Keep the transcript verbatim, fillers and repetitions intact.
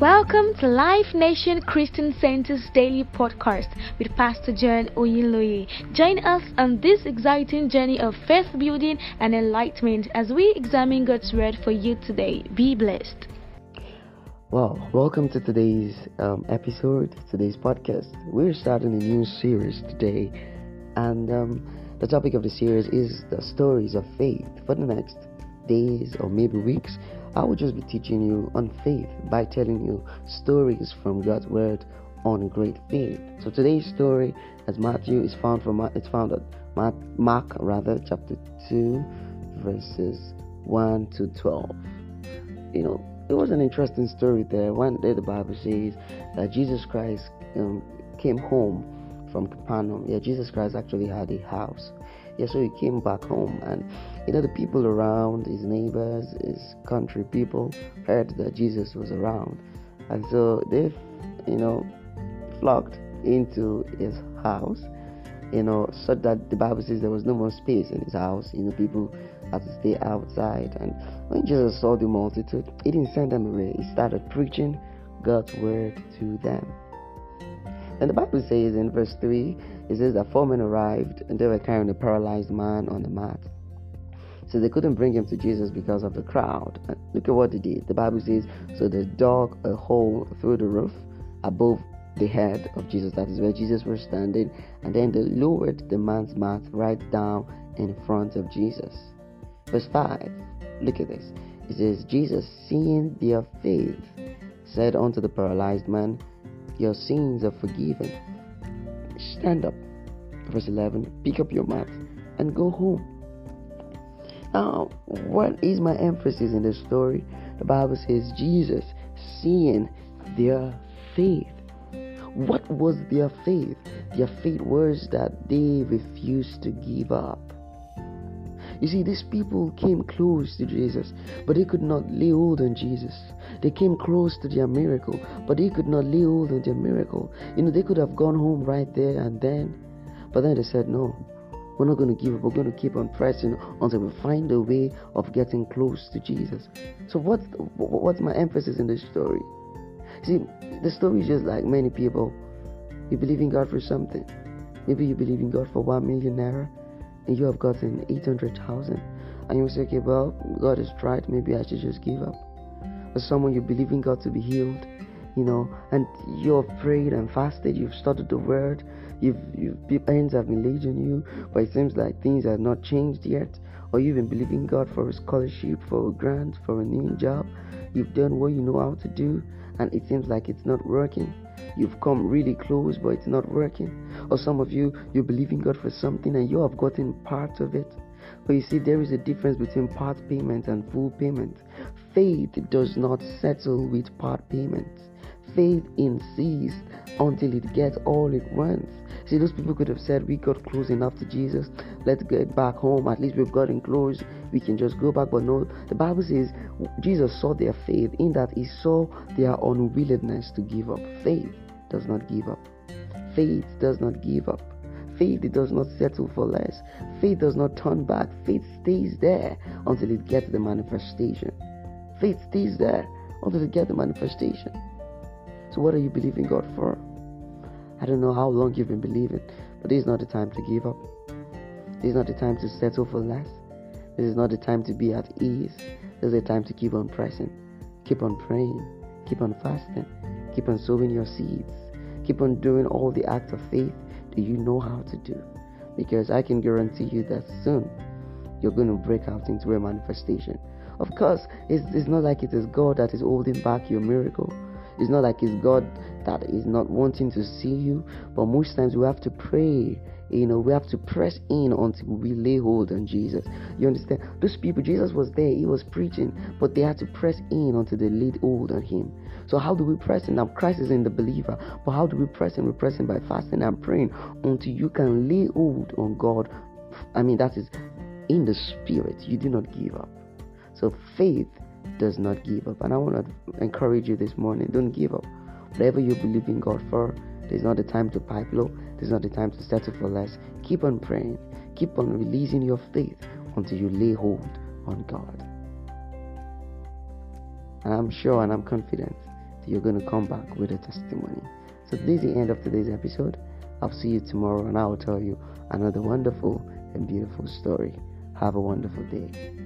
Welcome to Life Nation Christian Center's daily podcast with Pastor John Oyinloye. Join us on this exciting journey of faith building and enlightenment as we examine God's word for you today. Be blessed. Well, welcome to today's um, episode, today's podcast. We're starting a new series today, and um, the topic of the series is the stories of faith. For the next days or maybe weeks, I will just be teaching you on faith by telling you stories from God's word on great faith. So today's story, as Matthew is found from it's found at Mark rather chapter two, verses one to twelve. You know, it was an interesting story there. One day the Bible says that Jesus Christ um, came home from Capernaum. Yeah, Jesus Christ actually had a house. Yeah, so he came back home, and you know the people around, his neighbors, his country people, heard that Jesus was around, and so they, you know, flocked into his house, you know, so that the Bible says there was no more space in his house. You know, people had to stay outside, and when Jesus saw the multitude, he didn't send them away. He started preaching God's word to them. And the Bible says in verse three, it says that four men arrived, and they were carrying a paralyzed man on the mat. So they couldn't bring him to Jesus because of the crowd. And look at what they did. The Bible says, so they dug a hole through the roof above the head of Jesus. That is where Jesus was standing. And then they lowered the man's mat right down in front of Jesus. Verse five, look at this. It says, Jesus, seeing their faith, said unto the paralyzed man, your sins are forgiven. Stand up. Verse eleven. Pick up your mat and go home. Now, what is my emphasis in this story? The Bible says Jesus seeing their faith. What was their faith? Their faith was that they refused to give up. You see, these people came close to Jesus, but they could not lay hold on Jesus. They came close to their miracle, but they could not lay hold on their miracle. You know, they could have gone home right there and then, but then they said, no, we're not going to give up. We're going to keep on pressing until we find a way of getting close to Jesus. So what's, the, what's my emphasis in this story? See, the story is just like many people. You believe in God for something. Maybe you believe in God for one million naira. And you have gotten eight hundred thousand, and you say, okay, well, God has tried, maybe I should just give up. Or someone you believe in God to be healed, you know, and you have prayed and fasted, you've studied the word, you've, you've hands have been laid on you, but it seems like things have not changed yet. Or you've been believing God for a scholarship, for a grant, for a new job. You've done what you know how to do, and it seems like it's not working. You've come really close, but it's not working. Or some of you, you believe in God for something and you have gotten part of it. But you see, there is a difference between part payment and full payment. Faith does not settle with part payment. Faith insists until it gets all it wants. See, those people could have said, we got close enough to Jesus. Let's get back home. At least we've gotten close. We can just go back. But no, the Bible says Jesus saw their faith in that he saw their unwillingness to give up. Faith does not give up. Faith does not give up. Faith does not settle for less. Faith does not turn back. Faith stays there until it gets the manifestation. Faith stays there until it gets the manifestation. So what are you believing God for? I don't know how long you've been believing, but this is not the time to give up. This is not the time to settle for less. This is not the time to be at ease. This is the time to keep on pressing, keep on praying, keep on fasting, keep on sowing your seeds, keep on doing all the acts of faith that you know how to do. Because I can guarantee you that soon you're going to break out into a manifestation. Of course, it's, it's not like it is God that is holding back your miracle. It's not like it's God that is not wanting to see you. But most times we have to pray. You know, we have to press in until we lay hold on Jesus. You understand? Those people, Jesus was there. He was preaching. But they had to press in until they laid hold on him. So how do we press in? Now, Christ is in the believer. But how do we press in? We press in by fasting and praying until you can lay hold on God. I mean, that is in the spirit. You do not give up. So faith does not give up. And I want to encourage you this morning, don't give up. Whatever you believe in God for, there's not the time to pipe low. There's not the time to settle for less. Keep on praying. Keep on releasing your faith until you lay hold on God. And I'm sure and I'm confident you're going to come back with a testimony. So this is the end of today's episode. I'll see you tomorrow and I will tell you another wonderful and beautiful story. Have a wonderful day.